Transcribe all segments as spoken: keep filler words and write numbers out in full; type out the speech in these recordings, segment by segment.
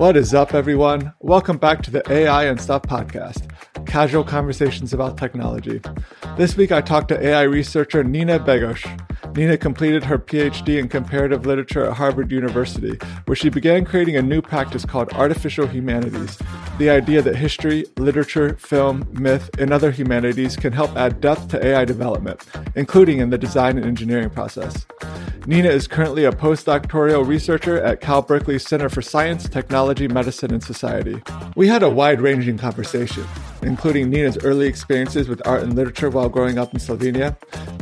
What is up, everyone? Welcome back to the A I and Stuff podcast, casual conversations about technology. This week, I talked to A I researcher Nina Beguš. Nina completed her PhD in Comparative Literature at Harvard University, where she began creating a new practice called Artificial Humanities, the idea that history, literature, film, myth, and other humanities can help add depth to A I development, including in the design and engineering process. Nina is currently a postdoctoral researcher at Cal Berkeley's Center for Science, Technology, Medicine, and Society. We had a wide-ranging conversation, including Nina's early experiences with art and literature while growing up in Slovenia,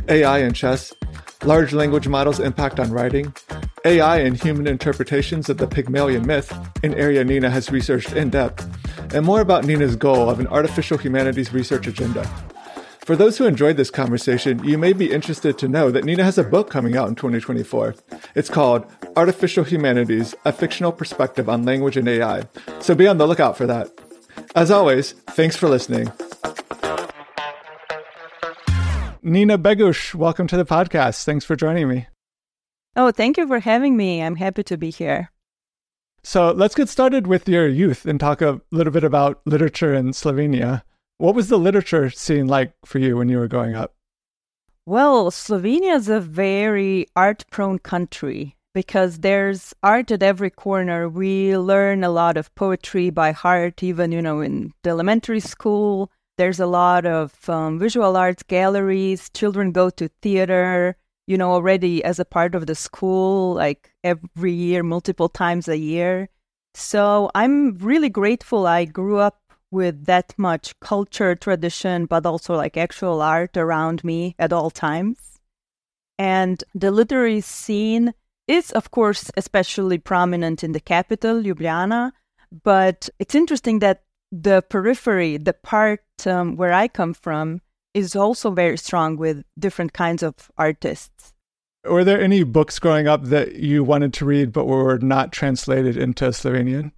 A I and chess, large language models' impact on writing, A I and human interpretations of the Pygmalion myth, an area Nina has researched in depth, and more about Nina's goal of an artificial humanities research agenda. For those who enjoyed this conversation, you may be interested to know that Nina has a book coming out in twenty twenty-four. It's called Artificial Humanities, A Fictional Perspective on Language and A I. So be on the lookout for that. As always, thanks for listening. Nina Beguš, welcome to the podcast. Thanks for joining me. Oh, thank you for having me. I'm happy to be here. So let's get started with your youth and talk a little bit about literature in Slovenia. What was the literature scene like for you when you were growing up? Well, Slovenia is a very art-prone country because there's art at every corner. We learn a lot of poetry by heart, even, you know, in the elementary school. There's a lot of um, visual arts galleries. Children go to theater, you know, already as a part of the school, like every year, multiple times a year. So I'm really grateful I grew up with that much culture, tradition, but also like actual art around me at all times. And the literary scene is, of course, especially prominent in the capital, Ljubljana. But it's interesting that the periphery, the part um, where I come from, is also very strong with different kinds of artists. Were there any books growing up that you wanted to read but were not translated into Slovenian?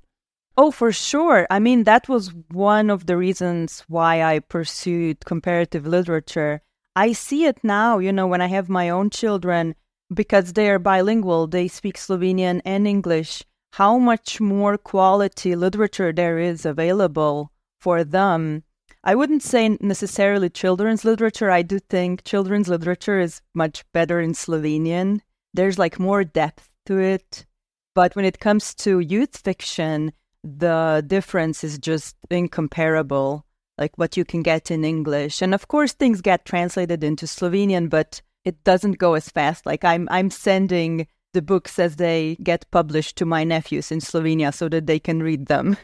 Oh, for sure. I mean, that was one of the reasons why I pursued comparative literature. I see it now, you know, when I have my own children, because they are bilingual, they speak Slovenian and English, how much more quality literature there is available for them. I wouldn't say necessarily children's literature. I do think children's literature is much better in Slovenian. There's like more depth to it. But when it comes to youth fiction, the difference is just incomparable, like what you can get in English. And of course, things get translated into Slovenian, but it doesn't go as fast. Like I'm I'm sending the books as they get published to my nephews in Slovenia so that they can read them.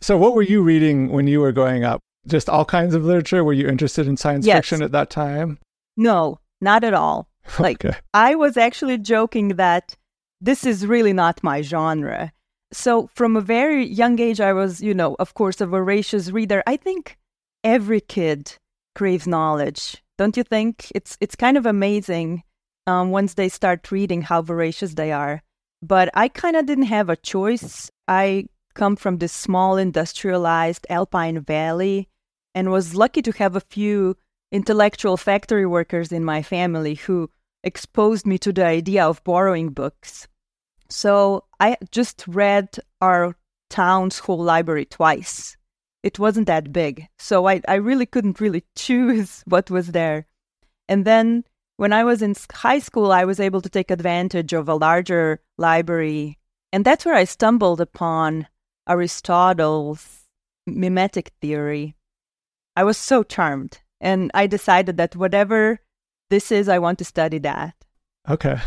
So what were you reading when you were growing up? Just all kinds of literature? Were you interested in science yes. fiction at that time? No, not at all. Like okay. I was actually joking that this is really not my genre. So from a very young age, I was, you know, of course, a voracious reader. I think every kid craves knowledge, don't you think? It's it's kind of amazing um, once they start reading how voracious they are. But I kind of didn't have a choice. I come from this small industrialized Alpine valley and was lucky to have a few intellectual factory workers in my family who exposed me to the idea of borrowing books. So I just read our town's whole library twice. It wasn't that big. So I, I really couldn't really choose what was there. And then when I was in high school, I was able to take advantage of a larger library. And that's where I stumbled upon Aristotle's mimetic theory. I was so charmed. And I decided that whatever this is, I want to study that. Okay.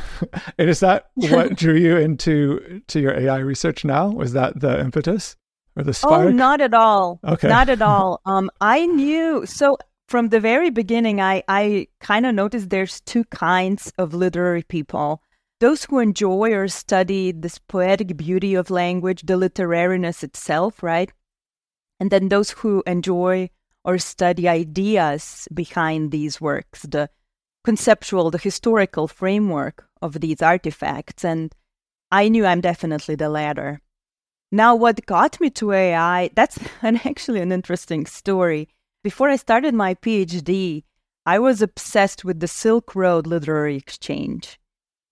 And is that what drew you into to your A I research now? Was that the impetus or the spark? Oh, not at all. Okay. Not at all. Um, I knew. So from the very beginning, I, I kind of noticed there's two kinds of literary people. Those who enjoy or study this poetic beauty of language, the literariness itself, right? And then those who enjoy or study ideas behind these works, the conceptual, the historical framework of these artifacts, and I knew I'm definitely the latter. Now, what got me to A I, that's an, actually an interesting story. Before I started my PhD, I was obsessed with the Silk Road literary exchange.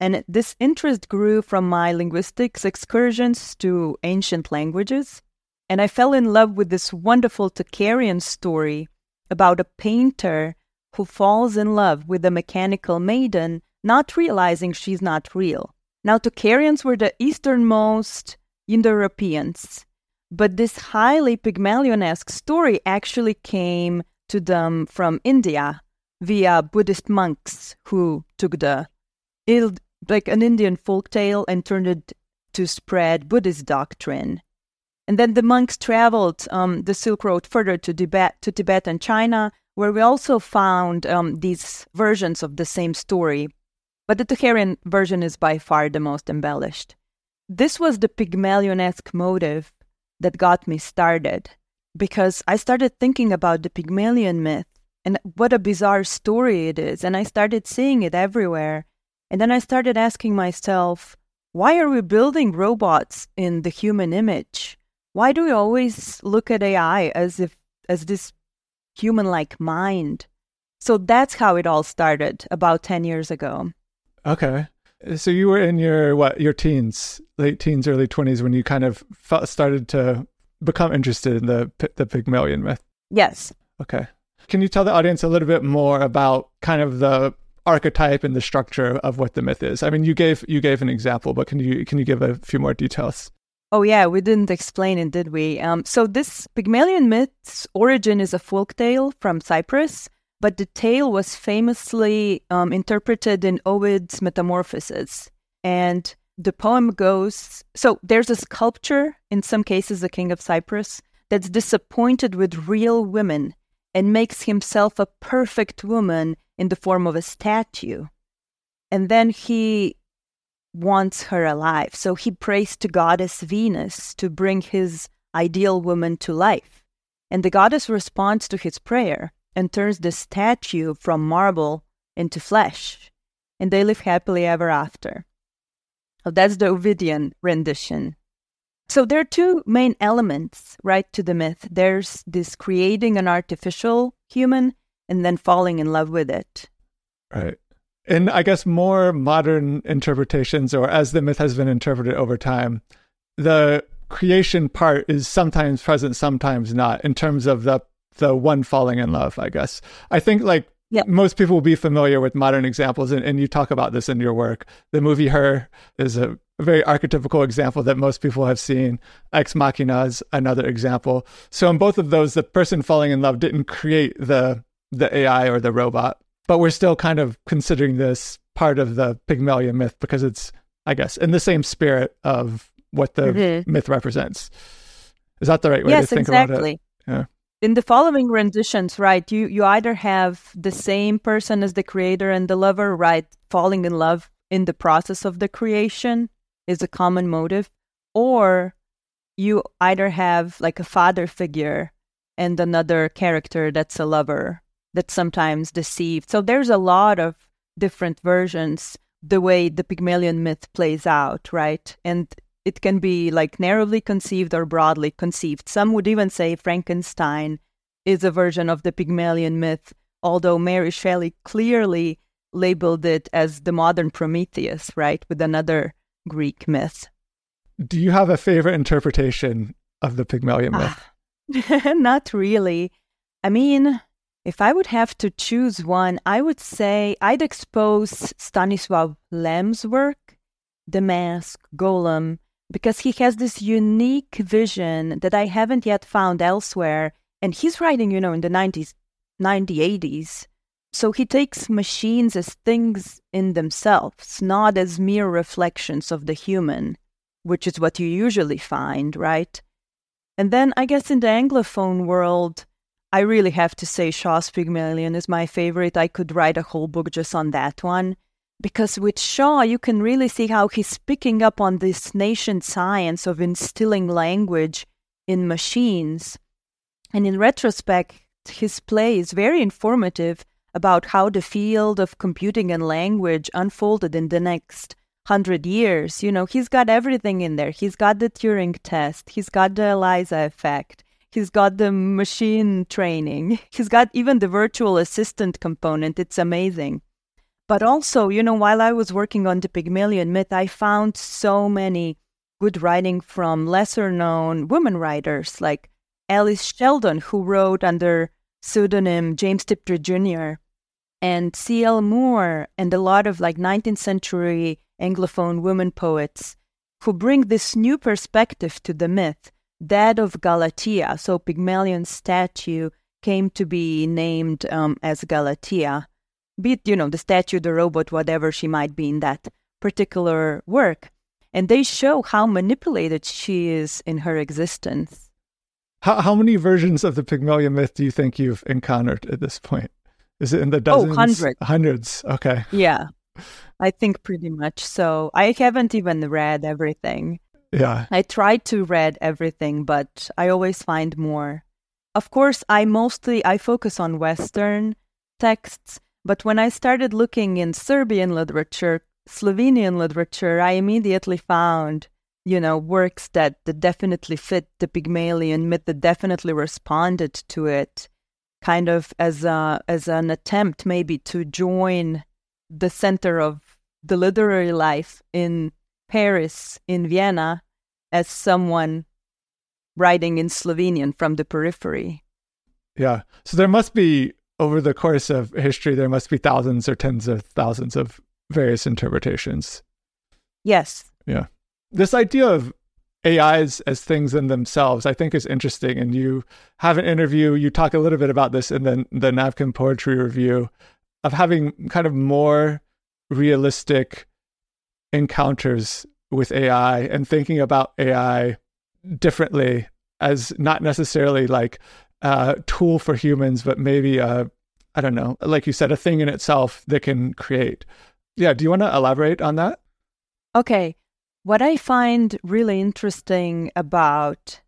And this interest grew from my linguistics excursions to ancient languages. And I fell in love with this wonderful Tocharian story about a painter who falls in love with a mechanical maiden, not realizing she's not real. Now, Tocharians were the easternmost Indo-Europeans, but this highly Pygmalion-esque story actually came to them from India via Buddhist monks who took the like an Indian folktale and turned it to spread Buddhist doctrine. And then the monks traveled um, the Silk Road further to Tibet, to Tibet and China, where we also found um, these versions of the same story. But the Tocharian version is by far the most embellished. This was the Pygmalion-esque motive that got me started, because I started thinking about the Pygmalion myth and what a bizarre story it is. And I started seeing it everywhere. And then I started asking myself, why are we building robots in the human image? Why do we always look at A I as if as this human-like mind? So that's how it all started about ten years ago. Okay. So you were in your what your teens, late teens, early twenties when you kind of felt, started to become interested in the the Pygmalion myth. Yes. Okay. Can you tell the audience a little bit more about kind of the archetype and the structure of what the myth is? I mean, you gave you gave an example, but can you can you give a few more details? Oh yeah, we didn't explain it, did we? Um, so this Pygmalion myth's origin is a folk tale from Cyprus, but the tale was famously um, interpreted in Ovid's Metamorphoses. And the poem goes, so there's a sculptor, in some cases the king of Cyprus, that's disappointed with real women and makes himself a perfect woman in the form of a statue. And then he wants her alive. So he prays to goddess Venus to bring his ideal woman to life. And the goddess responds to his prayer and turns the statue from marble into flesh. And they live happily ever after. So that's the Ovidian rendition. So there are two main elements, right, to the myth. There's this creating an artificial human and then falling in love with it. Right. In, I guess, more modern interpretations, or as the myth has been interpreted over time, the creation part is sometimes present, sometimes not, in terms of the the one falling in love, I guess. I think, like, yeah. Most people will be familiar with modern examples, and, and you talk about this in your work. The movie Her is a very archetypical example that most people have seen. Ex Machina is another example. So in both of those, the person falling in love didn't create the the A I or the robot. But we're still kind of considering this part of the Pygmalion myth because it's, I guess, in the same spirit of what the mm-hmm. myth represents. Is that the right way yes, to think exactly. about it? Yes, exactly. In the following renditions, right, you, you either have the same person as the creator and the lover, right, falling in love in the process of the creation is a common motive, or you either have like a father figure and another character that's a lover. That's sometimes deceived. So there's a lot of different versions, the way the Pygmalion myth plays out, right? And it can be like narrowly conceived or broadly conceived. Some would even say Frankenstein is a version of the Pygmalion myth, although Mary Shelley clearly labeled it as the modern Prometheus, right? With another Greek myth. Do you have a favorite interpretation of the Pygmalion myth? Ah, not really. I mean... If I would have to choose one, I would say I'd expose Stanislav Lem's work, The Mask, Golem, because he has this unique vision that I haven't yet found elsewhere. And he's writing, you know, in the nineties, nineteen eighties. So he takes machines as things in themselves, not as mere reflections of the human, which is what you usually find, right? And then I guess in the Anglophone world, I really have to say Shaw's Pygmalion is my favorite. I could write a whole book just on that one. Because with Shaw, you can really see how he's picking up on this nascent science of instilling language in machines. And in retrospect, his play is very informative about how the field of computing and language unfolded in the next hundred years. You know, he's got everything in there. He's got the Turing test. He's got the Eliza effect. He's got the machine training. He's got even the virtual assistant component. It's amazing. But also, you know, while I was working on the Pygmalion myth, I found so many good writing from lesser-known women writers, like Alice Sheldon, who wrote under pseudonym James Tiptree Junior, and C L Moore, and a lot of like nineteenth century Anglophone women poets who bring this new perspective to the myth, that of Galatea. So Pygmalion's statue came to be named um, as Galatea. Be it, you know, the statue, the robot, whatever she might be in that particular work. And they show how manipulated she is in her existence. How, how many versions of the Pygmalion myth do you think you've encountered at this point? Is it in the dozens? Oh, hundreds. Hundreds, okay. Yeah, I think pretty much so. I haven't even read everything. Yeah. I tried to read everything, but I always find more. Of course, I mostly, I focus on Western texts. But when I started looking in Serbian literature, Slovenian literature, I immediately found, you know, works that, that definitely fit the Pygmalion myth, that definitely responded to it, kind of as a, as an attempt maybe to join the center of the literary life in Paris, in Vienna, as someone writing in Slovenian from the periphery. Yeah, so there must be... Over the course of history, there must be thousands or tens of thousands of various interpretations. Yes. Yeah. This idea of A Is as things in themselves, I think, is interesting. And you have an interview, you talk a little bit about this in the, the Napkin Poetry Review, of having kind of more realistic encounters with A I and thinking about A I differently as not necessarily like Uh, tool for humans, but maybe, uh, I don't know, like you said, a thing in itself that can create. Yeah, do you want to elaborate on that? Okay. What I find really interesting about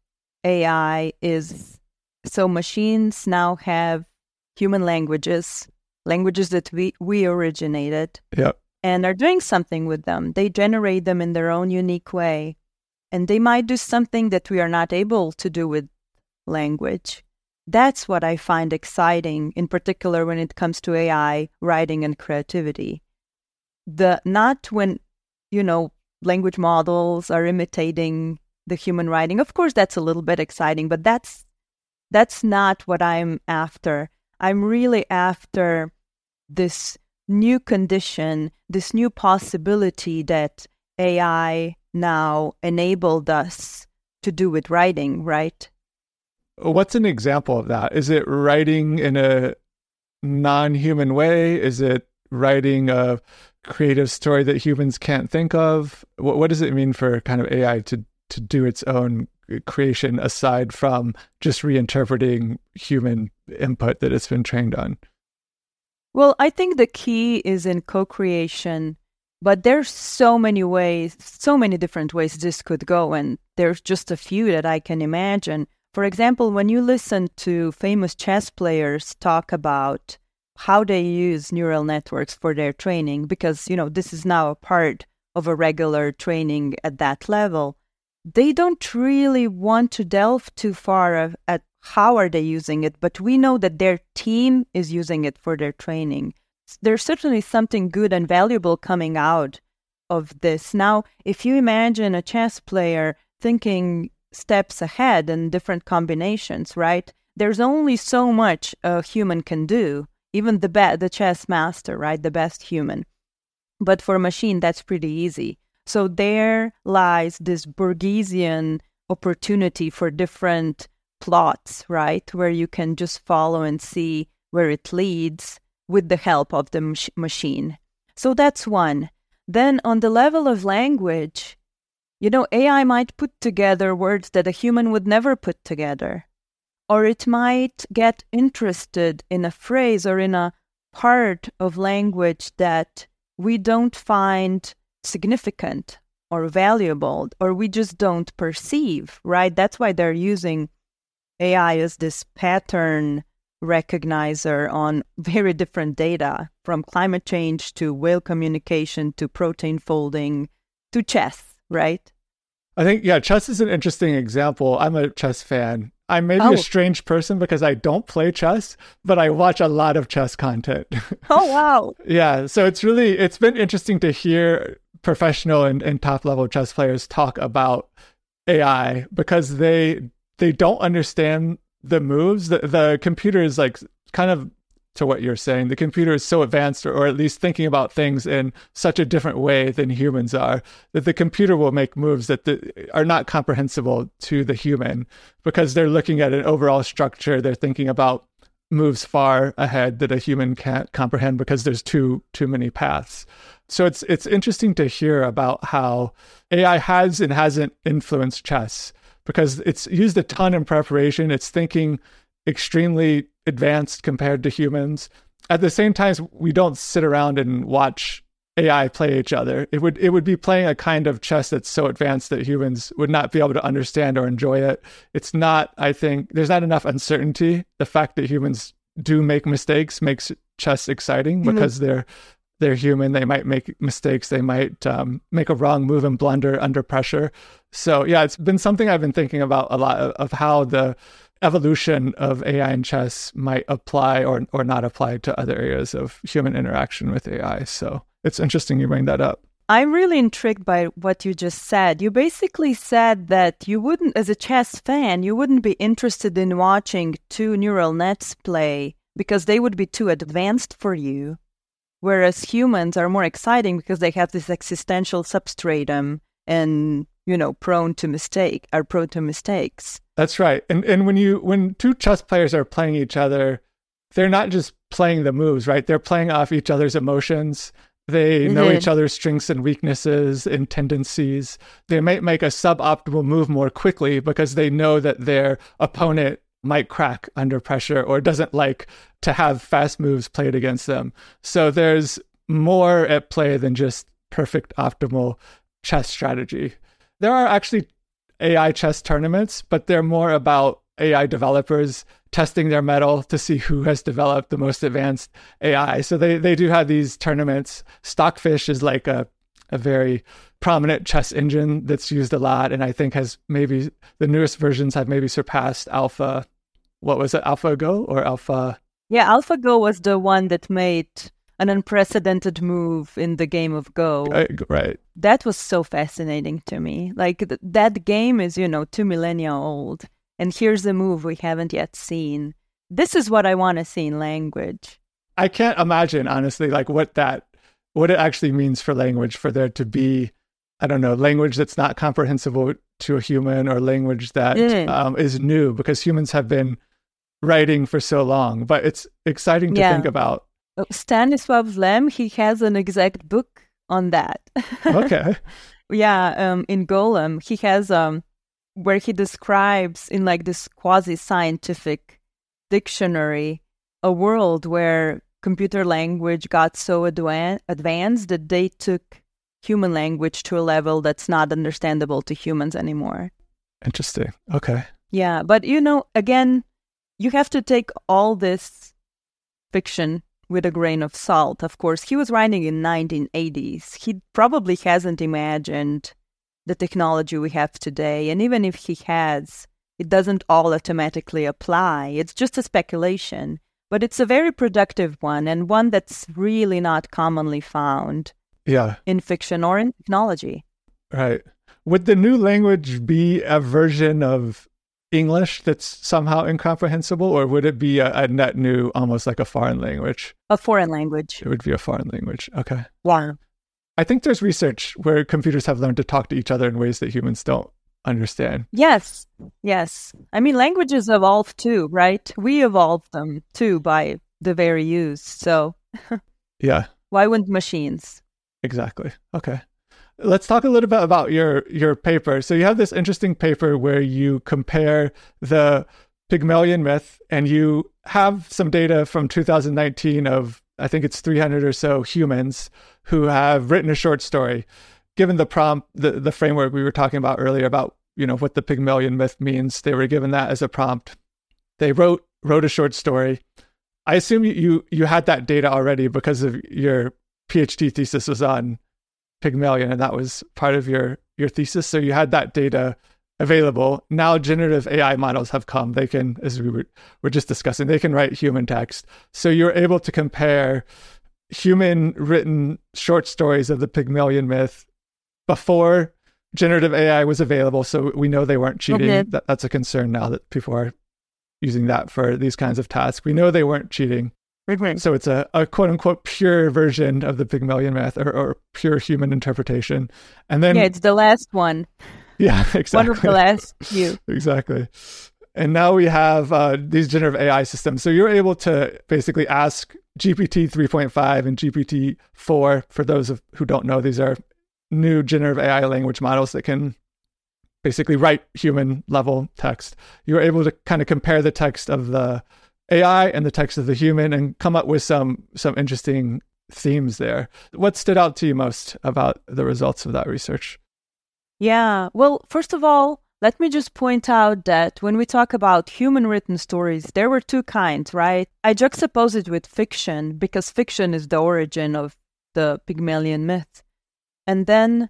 A I is, so machines now have human languages, languages that we, we originated, yep, and are doing something with them. They generate them in their own unique way, and they might do something that we are not able to do with language. That's what I find exciting, in particular when it comes to A I, writing, and creativity. The not when, you know, language models are imitating the human writing. Of course, that's a little bit exciting, but that's that's not what I'm after. I'm really after this new condition, this new possibility that A I now enabled us to do with writing, right? What's an example of that? Is it writing in a non-human way? Is it writing a creative story that humans can't think of? What, what does it mean for kind of A I to, to do its own creation aside from just reinterpreting human input that it's been trained on? Well, I think the key is in co-creation, but there's so many ways, so many different ways this could go, and there's just a few that I can imagine. For example, when you listen to famous chess players talk about how they use neural networks for their training, because, you know, this is now a part of a regular training at that level, they don't really want to delve too far at how are they using it, but we know that their team is using it for their training. There's certainly something good and valuable coming out of this. Now, if you imagine a chess player thinking steps ahead and different combinations, right? There's only so much a human can do, even the be- the chess master, right? The best human. But for a machine, that's pretty easy. So there lies this Borgesian opportunity for different plots, right? Where you can just follow and see where it leads with the help of the mach- machine. So that's one. Then on the level of language, you know, A I might put together words that a human would never put together. Or it might get interested in a phrase or in a part of language that we don't find significant or valuable, or we just don't perceive, right? That's why they're using A I as this pattern recognizer on very different data, from climate change to whale communication to protein folding to chess, right? I think, yeah, chess is an interesting example. I'm a chess fan, I'm maybe oh. a strange person because I don't play chess, but I watch a lot of chess content. Oh, wow. Yeah. So it's really, it's been interesting to hear professional and, and top level chess players talk about A I because they they don't understand the moves. The, the computer is like kind of to what you're saying. The computer is so advanced, or, or at least thinking about things in such a different way than humans are, that the computer will make moves that the, are not comprehensible to the human because they're looking at an overall structure. They're thinking about moves far ahead that a human can't comprehend because there's too too many paths. So it's it's interesting to hear about how A I has and hasn't influenced chess because it's used a ton in preparation. It's thinking extremely advanced compared to humans. At the same time, we don't sit around and watch A I play each other. It would it would be playing a kind of chess that's so advanced that humans would not be able to understand or enjoy it. It's not, I think, there's not enough uncertainty. The fact that humans do make mistakes makes chess exciting mm-hmm. because they're they're human. They might make mistakes. They might um, make a wrong move and blunder under pressure. So yeah, it's been something I've been thinking about a lot of, of how the evolution of A I in chess might apply or or not apply to other areas of human interaction with A I. So it's interesting you bring that up. I'm really intrigued by what you just said. You basically said that you wouldn't, as a chess fan, you wouldn't be interested in watching two neural nets play because they would be too advanced for you, whereas humans are more exciting because they have this existential substratum and, you know, prone to mistake, are prone to mistakes. That's right. And and when you when two chess players are playing each other, they're not just playing the moves, right? They're playing off each other's emotions. They know mm-hmm. each other's strengths and weaknesses and tendencies. They might make a suboptimal move more quickly because they know that their opponent might crack under pressure or doesn't like to have fast moves played against them. So there's more at play than just perfect optimal chess strategy. There are actually A I chess tournaments, but they're more about A I developers testing their mettle to see who has developed the most advanced A I. So they, they do have these tournaments. Stockfish is like a, a very prominent chess engine that's used a lot, and I think has maybe the newest versions have maybe surpassed Alpha. What was it, AlphaGo or Alpha? Yeah, AlphaGo was the one that made an unprecedented move in the game of Go. Right, right. That was so fascinating to me. Like th- that game is, you know, two millennia old. And here's a move we haven't yet seen. This is what I want to see in language. I can't imagine, honestly, like what that, what it actually means for language, for there to be, I don't know, language that's not comprehensible to a human or language that mm. um, is new because humans have been writing for so long. But it's exciting to yeah. think about. Stanislav Lem, he has an exact book on that. Okay. Yeah, um, in Golem, he has um, where he describes in like this quasi-scientific dictionary a world where computer language got so advan- advanced that they took human language to a level that's not understandable to humans anymore. Interesting. Okay. Yeah, but you know, again, you have to take all this fiction with a grain of salt, of course. He was writing in nineteen eighties. He probably hasn't imagined the technology we have today. And even if he has, it doesn't all automatically apply. It's just a speculation. But it's a very productive one and one that's really not commonly found yeah. in fiction or in technology. Right. Would the new language be a version of English that's somehow incomprehensible, or would it be a, a net new, almost like a foreign language? A foreign language. It would be a foreign language. Okay. Wow. I think there's research where computers have learned to talk to each other in ways that humans don't understand. Yes. Yes. I mean, languages evolve too, right? We evolved them too by the very use. So yeah. Why wouldn't machines? Exactly. Okay. Let's talk a little bit about your your paper. So you have this interesting paper where you compare the Pygmalion myth, and you have some data from two thousand nineteen of, I think it's three hundred or so humans who have written a short story. Given the prompt, the, the framework we were talking about earlier about, you know, what the Pygmalion myth means, they were given that as a prompt. They wrote wrote a short story. I assume you you had that data already because of your PhD thesis was on Pygmalion, and that was part of your your thesis. So you had that data available. Now generative A I models have come. They can, as we were, were just discussing, they can write human text. So you're able to compare human written short stories of the Pygmalion myth before generative A I was available. So we know they weren't cheating. Okay. That, that's a concern now that people are using that for these kinds of tasks. We know they weren't cheating. Okay. So it's a, a quote unquote pure version of the Pygmalion myth, or, or pure human interpretation. And then yeah, it's the last one. Yeah, exactly. One of the last few. Exactly. And now we have uh, these generative A I systems. So you're able to basically ask G P T three point five and G P T four. For those of, who don't know, these are new generative A I language models that can basically write human level text. You're able to kind of compare the text of the A I and the text of the human and come up with some some interesting themes there. What stood out to you most about the results of that research? Yeah, well, first of all, let me just point out that when we talk about human written stories, there were two kinds, right? I juxtapose it with fiction because fiction is the origin of the Pygmalion myth. And then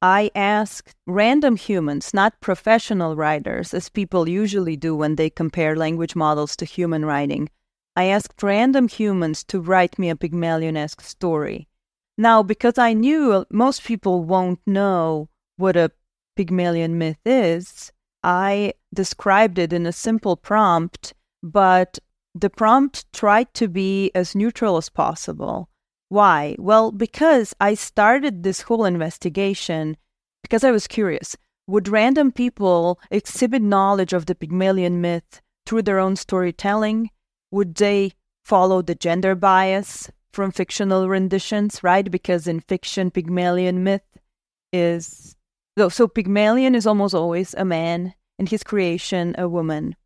I asked random humans, not professional writers, as people usually do when they compare language models to human writing. I asked random humans to write me a Pygmalion-esque story. Now, because I knew most people won't know what a Pygmalion myth is, I described it in a simple prompt, but the prompt tried to be as neutral as possible. Why? Well, because I started this whole investigation because I was curious. Would random people exhibit knowledge of the Pygmalion myth through their own storytelling? Would they follow the gender bias from fictional renditions, right? Because in fiction, Pygmalion myth is... So Pygmalion is almost always a man, and his creation a woman.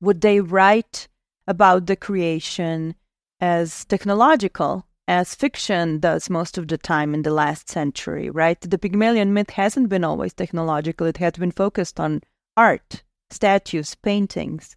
Would they write about the creation as technological, as fiction does most of the time in the last century, right? The Pygmalion myth hasn't been always technological. It has been focused on art, statues, paintings.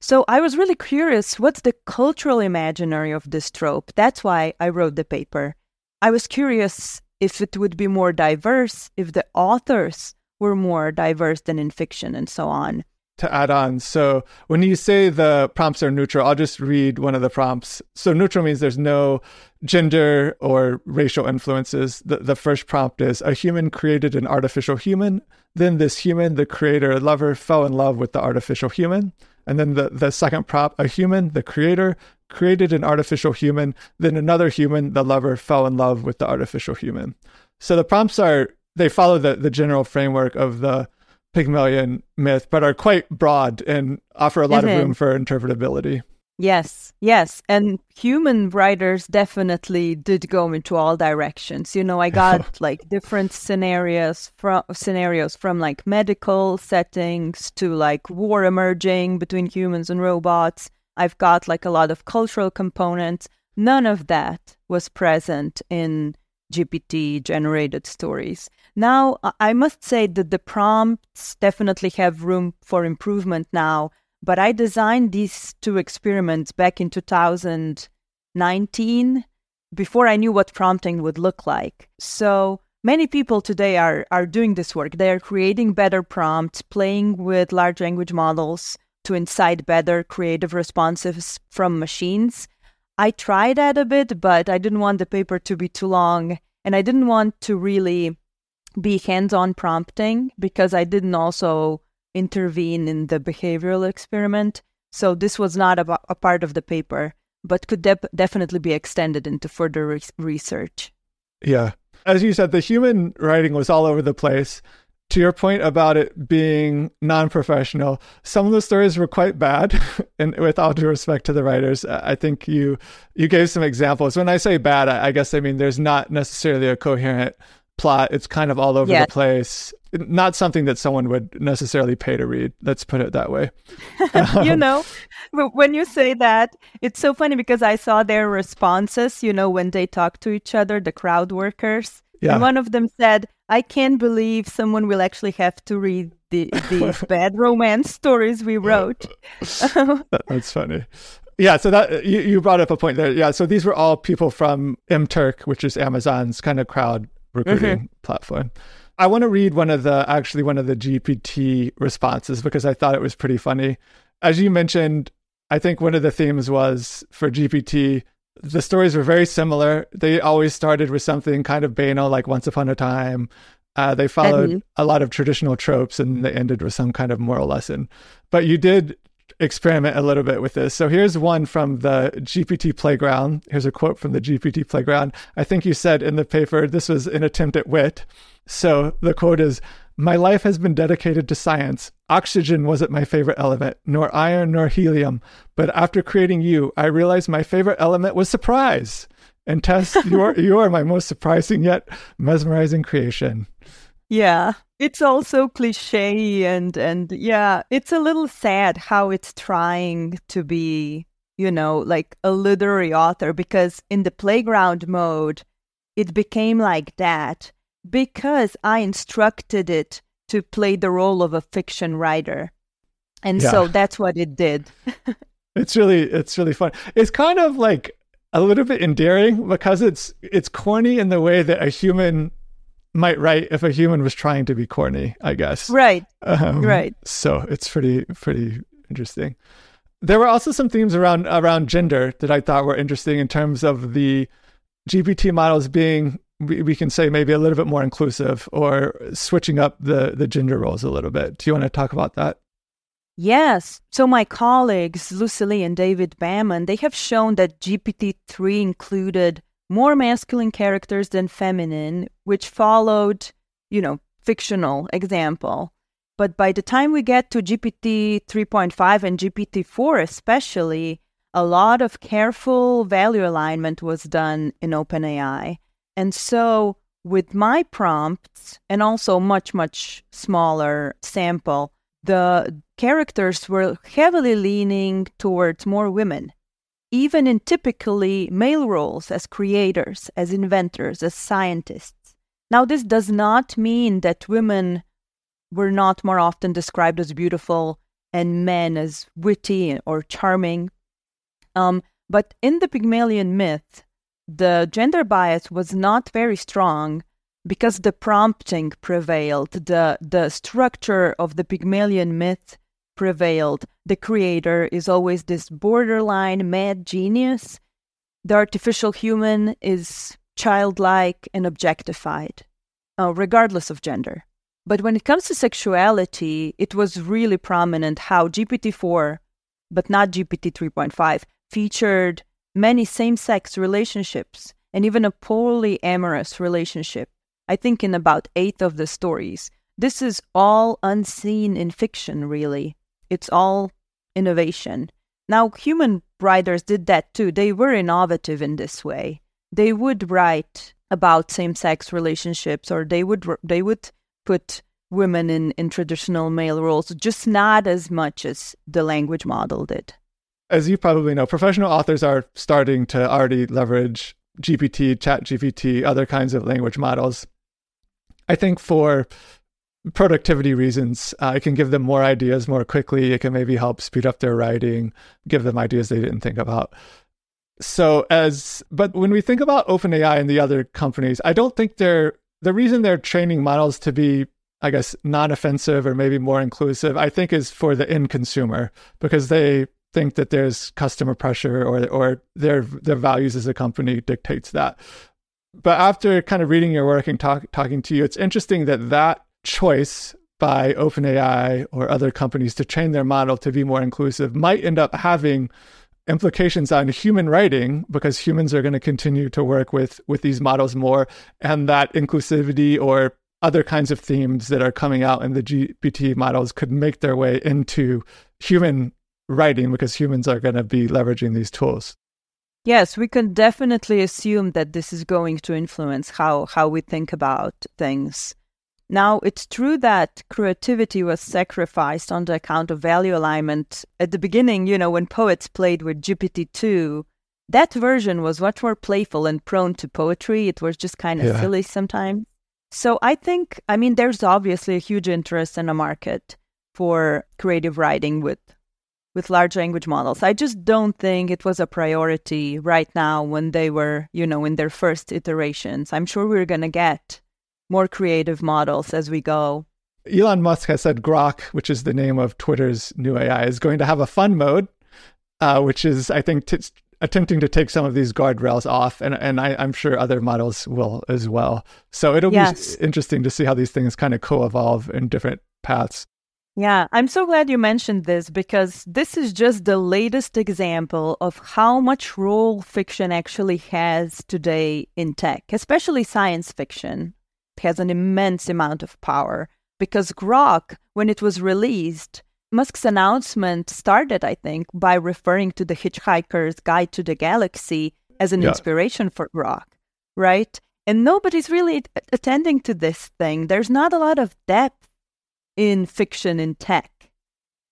So I was really curious, what's the cultural imaginary of this trope? That's why I wrote the paper. I was curious if it would be more diverse, if the authors were more diverse than in fiction and so on. To add on, so when you say the prompts are neutral, I'll just read one of the prompts. So neutral means there's no gender or racial influences. The, the first prompt is, a human created an artificial human. Then this human, the creator, lover, fell in love with the artificial human. And then the, the second prompt, a human, the creator, created an artificial human. Then another human, the lover, fell in love with the artificial human. So the prompts are, they follow the, the general framework of the Pygmalion myth, but are quite broad and offer a lot mm-hmm. of room for interpretability. Yes, yes. And human writers definitely did go into all directions. You know, I got like different scenarios from scenarios from like medical settings to like war emerging between humans and robots. I've got like a lot of cultural components. None of that was present in G P T-generated stories. Now, I must say that the prompts definitely have room for improvement now, but I designed these two experiments back in two thousand nineteen before I knew what prompting would look like. So many people today are, are doing this work. They are creating better prompts, playing with large language models to incite better creative responses from machines. I tried that a bit, but I didn't want the paper to be too long, and I didn't want to really be hands-on prompting because I didn't also intervene in the behavioral experiment. So this was not a, a part of the paper, but could de- definitely be extended into further re- research. Yeah. As you said, the human writing was all over the place. To your point about it being non-professional, some of the stories were quite bad, and with all due respect to the writers, I think you you gave some examples. When I say bad, I guess I mean there's not necessarily a coherent plot. It's kind of all over yeah. the place. Not something that someone would necessarily pay to read. Let's put it that way. Um, you know, when you say that, it's so funny because I saw their responses, you know, when they talk to each other, the crowd workers. Yeah. And one of them said, I can't believe someone will actually have to read the, these bad romance stories we wrote. that, that's funny. Yeah, so that you, you brought up a point there. Yeah, so these were all people from M Turk, which is Amazon's kind of crowd recruiting mm-hmm. platform. I want to read one of the actually one of the G P T responses because I thought it was pretty funny. As you mentioned, I think one of the themes was for G P T, the stories were very similar. They always started with something kind of banal, like once upon a time. Uh, they followed mm-hmm. a lot of traditional tropes, and they ended with some kind of moral lesson. But you did experiment a little bit with this. So here's one from the G P T Playground. Here's a quote from the G P T Playground. I think you said in the paper, this was an attempt at wit. So the quote is, "My life has been dedicated to science. Oxygen wasn't my favorite element, nor iron, nor helium. But after creating you, I realized my favorite element was surprise. And Tess, you are, you are my most surprising yet mesmerizing creation." Yeah, it's also cliche and, and yeah, it's a little sad how it's trying to be, you know, like a literary author, because in the playground mode, it became like that because I instructed it to play the role of a fiction writer. And yeah. so that's what it did. It's really, it's really fun. It's kind of like a little bit endearing because it's, it's corny in the way that a human might write if a human was trying to be corny, I guess. Right, um, right. So it's pretty, pretty interesting. There were also some themes around around gender that I thought were interesting in terms of the G P T models being, we, we can say, maybe a little bit more inclusive or switching up the, the gender roles a little bit. Do you want to talk about that? Yes. So my colleagues, Lucille and David Baman, they have shown that G P T three included more masculine characters than feminine, which followed, you know, fictional example. But by the time we get to G P T three point five and G P T four especially, a lot of careful value alignment was done in OpenAI. And so with my prompts, and also much, much smaller sample, the characters were heavily leaning towards more women, even in typically male roles as creators, as inventors, as scientists. Now, this does not mean that women were not more often described as beautiful and men as witty or charming. Um, but in the Pygmalion myth, the gender bias was not very strong because the prompting prevailed, the, the structure of the Pygmalion myth prevailed. The creator is always this borderline mad genius. The artificial human is childlike and objectified, uh, regardless of gender. But when it comes to sexuality, it was really prominent how G P T four, but not G P T three point five, featured many same-sex relationships and even a polyamorous relationship, I think in about eight of the stories. This is all unseen in fiction, really. It's all innovation. Now, human writers did that too. They were innovative in this way. They would write about same-sex relationships, or they would they would put women in, in traditional male roles, just not as much as the language model did. As you probably know, professional authors are starting to already leverage G P T, ChatGPT, other kinds of language models. I think for productivity reasons, uh, it can give them more ideas more quickly. It can maybe help speed up their writing, give them ideas they didn't think about. So as, but when we think about OpenAI and the other companies, I don't think they're, the reason they're training models to be, I guess, non-offensive or maybe more inclusive, I think is for the end consumer, because they think that there's customer pressure or or their their values as a company dictates that. But after kind of reading your work and talk, talking to you, it's interesting that that choice by OpenAI or other companies to train their model to be more inclusive might end up having implications on human writing, because humans are going to continue to work with with these models more, and that inclusivity or other kinds of themes that are coming out in the G P T models could make their way into human writing because humans are going to be leveraging these tools. Yes, we can definitely assume that this is going to influence how, how we think about things. Now, it's true that creativity was sacrificed on the account of value alignment. At the beginning, you know, when poets played with G P T two, that version was much more playful and prone to poetry. It was just kind of yeah. silly sometimes. So I think, I mean, there's obviously a huge interest in a market for creative writing with with large language models. I just don't think it was a priority right now when they were, you know, in their first iterations. I'm sure we're going to get more creative models as we go. Elon Musk has said Grok, which is the name of Twitter's new A I, is going to have a fun mode, uh, which is, I think, t- attempting to take some of these guardrails off. And, and I, I'm sure other models will as well. So it'll yes. be interesting to see how these things kind of co-evolve in different paths. Yeah, I'm so glad you mentioned this, because this is just the latest example of how much role fiction actually has today in tech, especially science fiction. It has an immense amount of power. Because Grok, when it was released, Musk's announcement started, I think, by referring to The Hitchhiker's Guide to the Galaxy as an yeah. inspiration for Grok, right? And nobody's really attending to this thing. There's not a lot of depth in fiction in tech.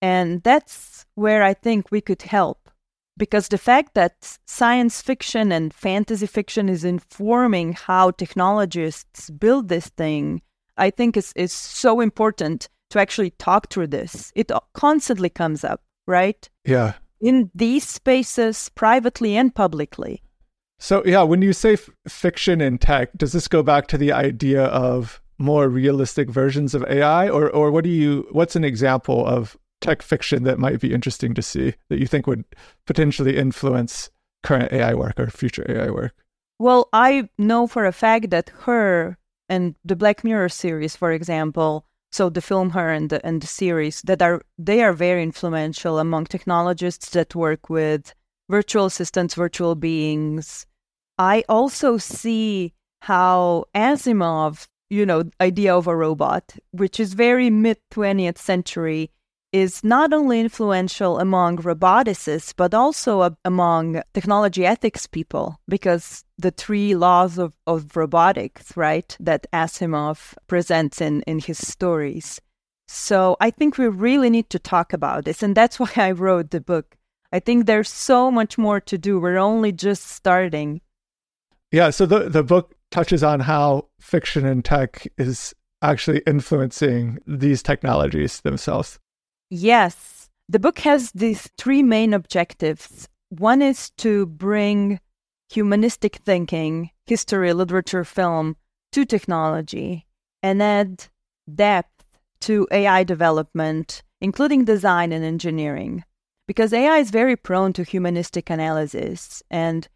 And that's where I think we could help. Because the fact that science fiction and fantasy fiction is informing how technologists build this thing, I think is is so important to actually talk through this. It constantly comes up, right? Yeah. In these spaces, privately and publicly. So, yeah, when you say f- fiction in tech, does this go back to the idea of more realistic versions of A I, or or what do you? What's an example of tech fiction that might be interesting to see that you think would potentially influence current A I work or future A I work? Well, I know for a fact that Her and the Black Mirror series, for example, so the film Her and the, and the series, that are they are very influential among technologists that work with virtual assistants, virtual beings. I also see how Asimov, you know, idea of a robot, which is very mid-twentieth century, is not only influential among roboticists, but also uh, among technology ethics people, because the three laws of, of robotics, right, that Asimov presents in, in his stories. So I think we really need to talk about this, and that's why I wrote the book. I think there's so much more to do. We're only just starting. Yeah, so the, the book touches on how fiction and tech is actually influencing these technologies themselves. Yes. The book has these three main objectives. One is to bring humanistic thinking, history, literature, film, to technology and add depth to A I development, including design and engineering, because A I is very prone to humanistic analysis. And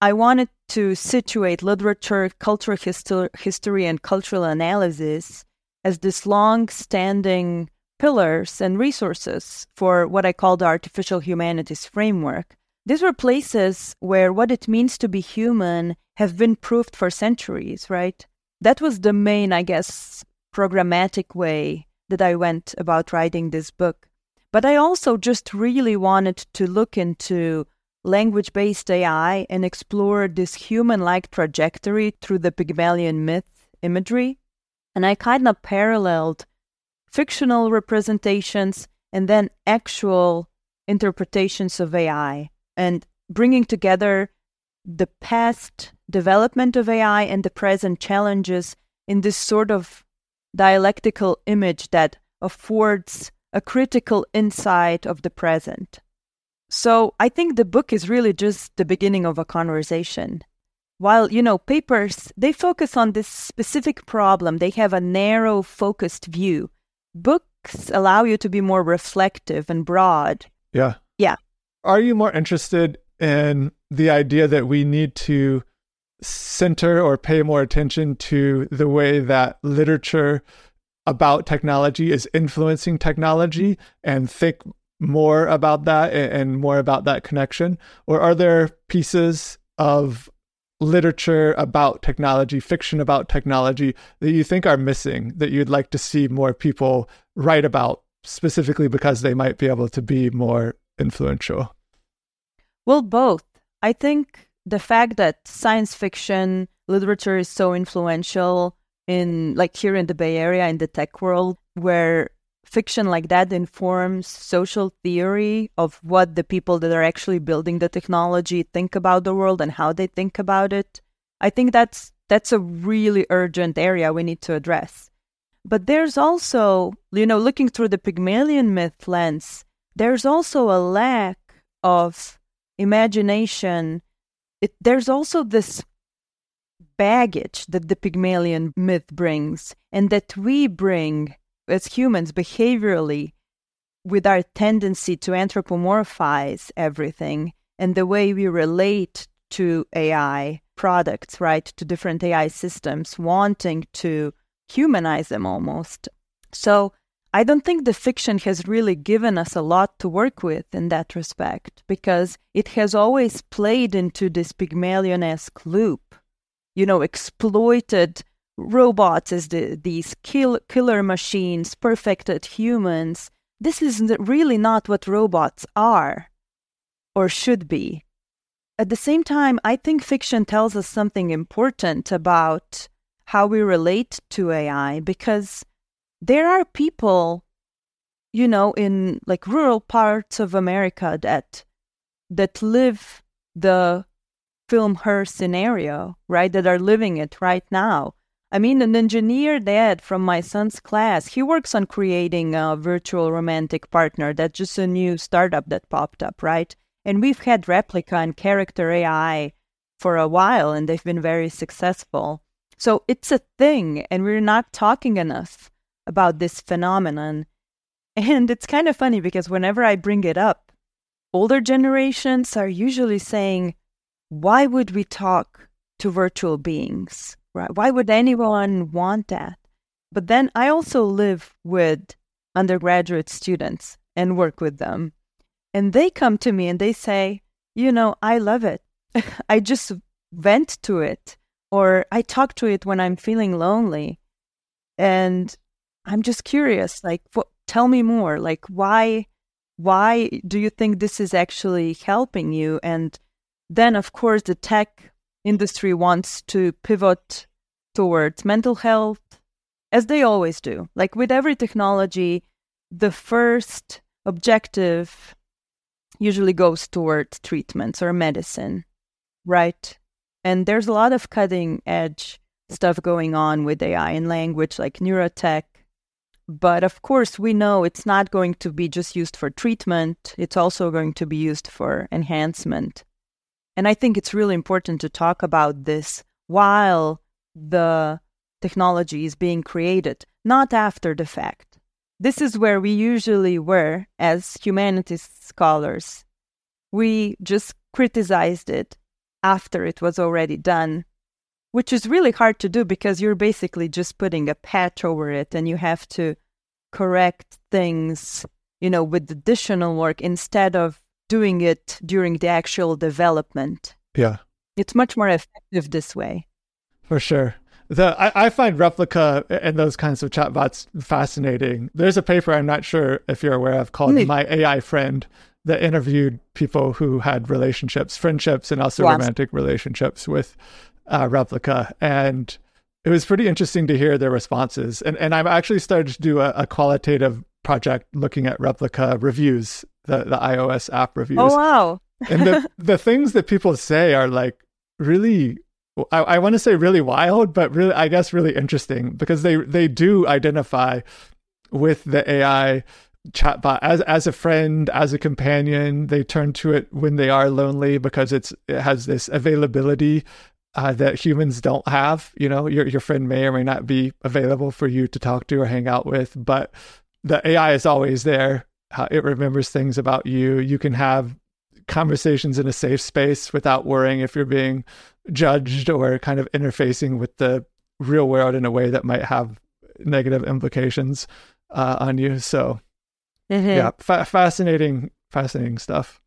I wanted to situate literature, cultural histo- history, and cultural analysis as this long-standing pillars and resources for what I call the Artificial Humanities framework. These were places where what it means to be human have been proved for centuries, right? That was the main, I guess, programmatic way that I went about writing this book. But I also just really wanted to look into language-based A I and explore this human-like trajectory through the Pygmalion myth imagery. And I kind of paralleled fictional representations and then actual interpretations of A I, and bringing together the past development of A I and the present challenges in this sort of dialectical image that affords a critical insight of the present. So I think the book is really just the beginning of a conversation. While, you know, papers, they focus on this specific problem. They have a narrow, focused view. Books allow you to be more reflective and broad. Yeah. Yeah. Are you more interested in the idea that we need to center or pay more attention to the way that literature about technology is influencing technology and think more about that and more about that connection? Or are there pieces of literature about technology, fiction about technology, that you think are missing, that you'd like to see more people write about, specifically because they might be able to be more influential? Well, both. I think the fact that science fiction literature is so influential in, like here in the Bay Area, in the tech world, where fiction like that informs social theory of what the people that are actually building the technology think about the world and how they think about it. I think that's that's a really urgent area we need to address. But there's also, you know, looking through the Pygmalion myth lens, there's also a lack of imagination. It, there's also this baggage that the Pygmalion myth brings and that we bring as humans behaviorally with our tendency to anthropomorphize everything and the way we relate to A I products, right, to different A I systems, wanting to humanize them almost. So I don't think the fiction has really given us a lot to work with in that respect, because it has always played into this Pygmalion-esque loop, you know, exploited robots as the, these kill, killer machines, perfected humans. This is really not what robots are or should be. At the same time, I think fiction tells us something important about how we relate to A I, because there are people, you know, in like rural parts of America that that live the film Her scenario, right, that are living it right now. I mean, an engineer dad from my son's class, he works on creating a virtual romantic partner. That's just a new startup that popped up, right? And we've had Replica and character A I for a while, and they've been very successful. So it's a thing, and we're not talking enough about this phenomenon. And it's kind of funny because whenever I bring it up, older generations are usually saying, why would we talk to virtual beings? Right? Why would anyone want that? But then I also live with undergraduate students and work with them. And they come to me and they say, you know, I love it. I just vent to it, or I talk to it when I'm feeling lonely. And I'm just curious, like, what, tell me more, like, why, why do you think this is actually helping you? And then, of course, the tech industry wants to pivot towards mental health, as they always do. Like with every technology, the first objective usually goes towards treatments or medicine, right? And there's a lot of cutting edge stuff going on with A I and language, like neurotech. But of course, we know it's not going to be just used for treatment. It's also going to be used for enhancement. And I think it's really important to talk about this while the technology is being created, not after the fact. This is where we usually were as humanities scholars. We just criticized it after it was already done, which is really hard to do because you're basically just putting a patch over it and you have to correct things, you know, with additional work instead of doing it during the actual development. Yeah. It's much more effective this way. For sure. The, I, I find Replica and those kinds of chatbots fascinating. There's a paper, I'm not sure if you're aware of, called mm-hmm. My A I Friend, that interviewed people who had relationships, friendships, and also yes. romantic relationships with uh, Replica. And it was pretty interesting to hear their responses. And and I've actually started to do a, a qualitative project looking at Replica reviews, the, the iOS app reviews. Oh, wow. And the, the things that people say are like really... I, I want to say really wild, but really, I guess, really interesting, because they, they do identify with the A I chatbot as as a friend, as a companion. They turn to it when they are lonely because it's it has this availability uh, that humans don't have. You know, your your friend may or may not be available for you to talk to or hang out with, but the A I is always there. Uh, it remembers things about you. You can have conversations in a safe space without worrying if you're being judged or kind of interfacing with the real world in a way that might have negative implications uh, on you. So mm-hmm. yeah, fa- fascinating, fascinating stuff.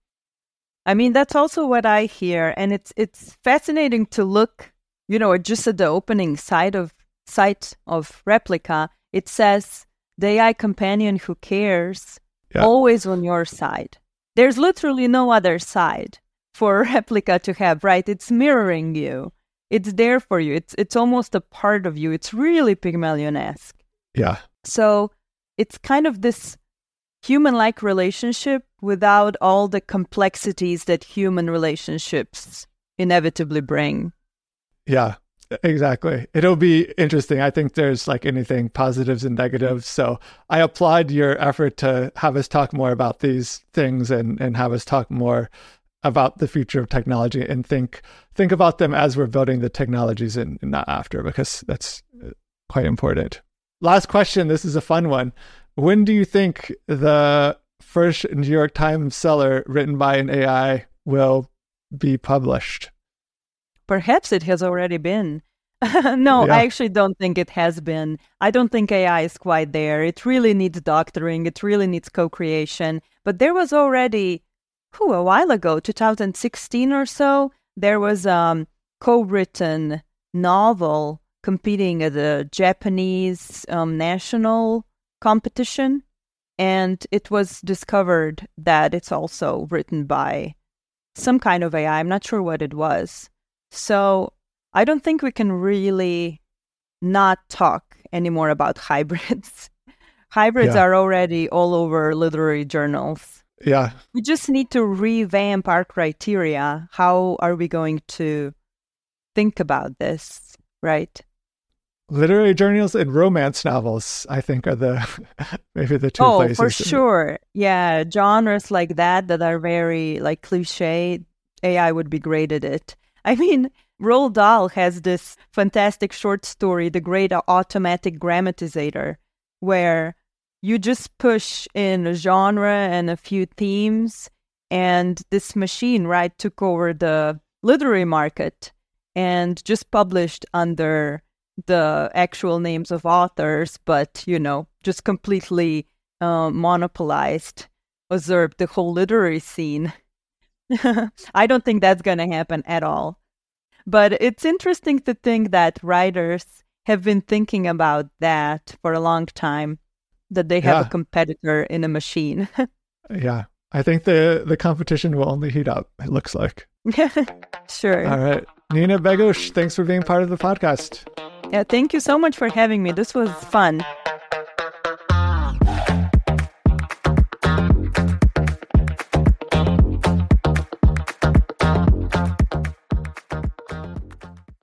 I mean, that's also what I hear. And it's, it's fascinating to look, you know, just at the opening side of site of Replica, it says the A I companion who cares, yeah. always on your side. There's literally no other side for Replica to have, right? It's mirroring you. It's there for you. It's it's almost a part of you. It's really Pygmalion-esque. Yeah. So it's kind of this human-like relationship without all the complexities that human relationships inevitably bring. Yeah, exactly. It'll be interesting. I think there's like anything, positives and negatives. So I applaud your effort to have us talk more about these things and, and have us talk more about the future of technology and think think about them as we're building the technologies and not after, because that's quite important. Last question. This is a fun one. When do you think the first New York Times seller written by an A I will be published? Perhaps it has already been. No, yeah. I actually don't think it has been. I don't think A I is quite there. It really needs doctoring. It really needs co-creation. But there was already, whew, a while ago, two thousand sixteen or so, there was a um, co-written novel competing at the Japanese um, national competition. And it was discovered that it's also written by some kind of A I. I'm not sure what it was. So I don't think we can really not talk anymore about hybrids. Hybrids yeah. are already all over literary journals. Yeah. We just need to revamp our criteria. How are we going to think about this, right? Literary journals and romance novels, I think, are the maybe the two oh, places. Oh, for sure. Yeah, genres like that that are very like cliche, A I would be great at it. I mean, Roald Dahl has this fantastic short story, The Great Automatic Grammatizator, where you just push in a genre and a few themes, and this machine, right, took over the literary market and just published under the actual names of authors, but, you know, just completely uh, monopolized, usurped the whole literary scene. I don't think that's going to happen at all. But it's interesting to think that writers have been thinking about that for a long time, that they have yeah. a competitor in a machine. yeah. I think the, the competition will only heat up, it looks like. Sure. All right. Nina Beguš, thanks for being part of the podcast. Yeah, thank you so much for having me. This was fun.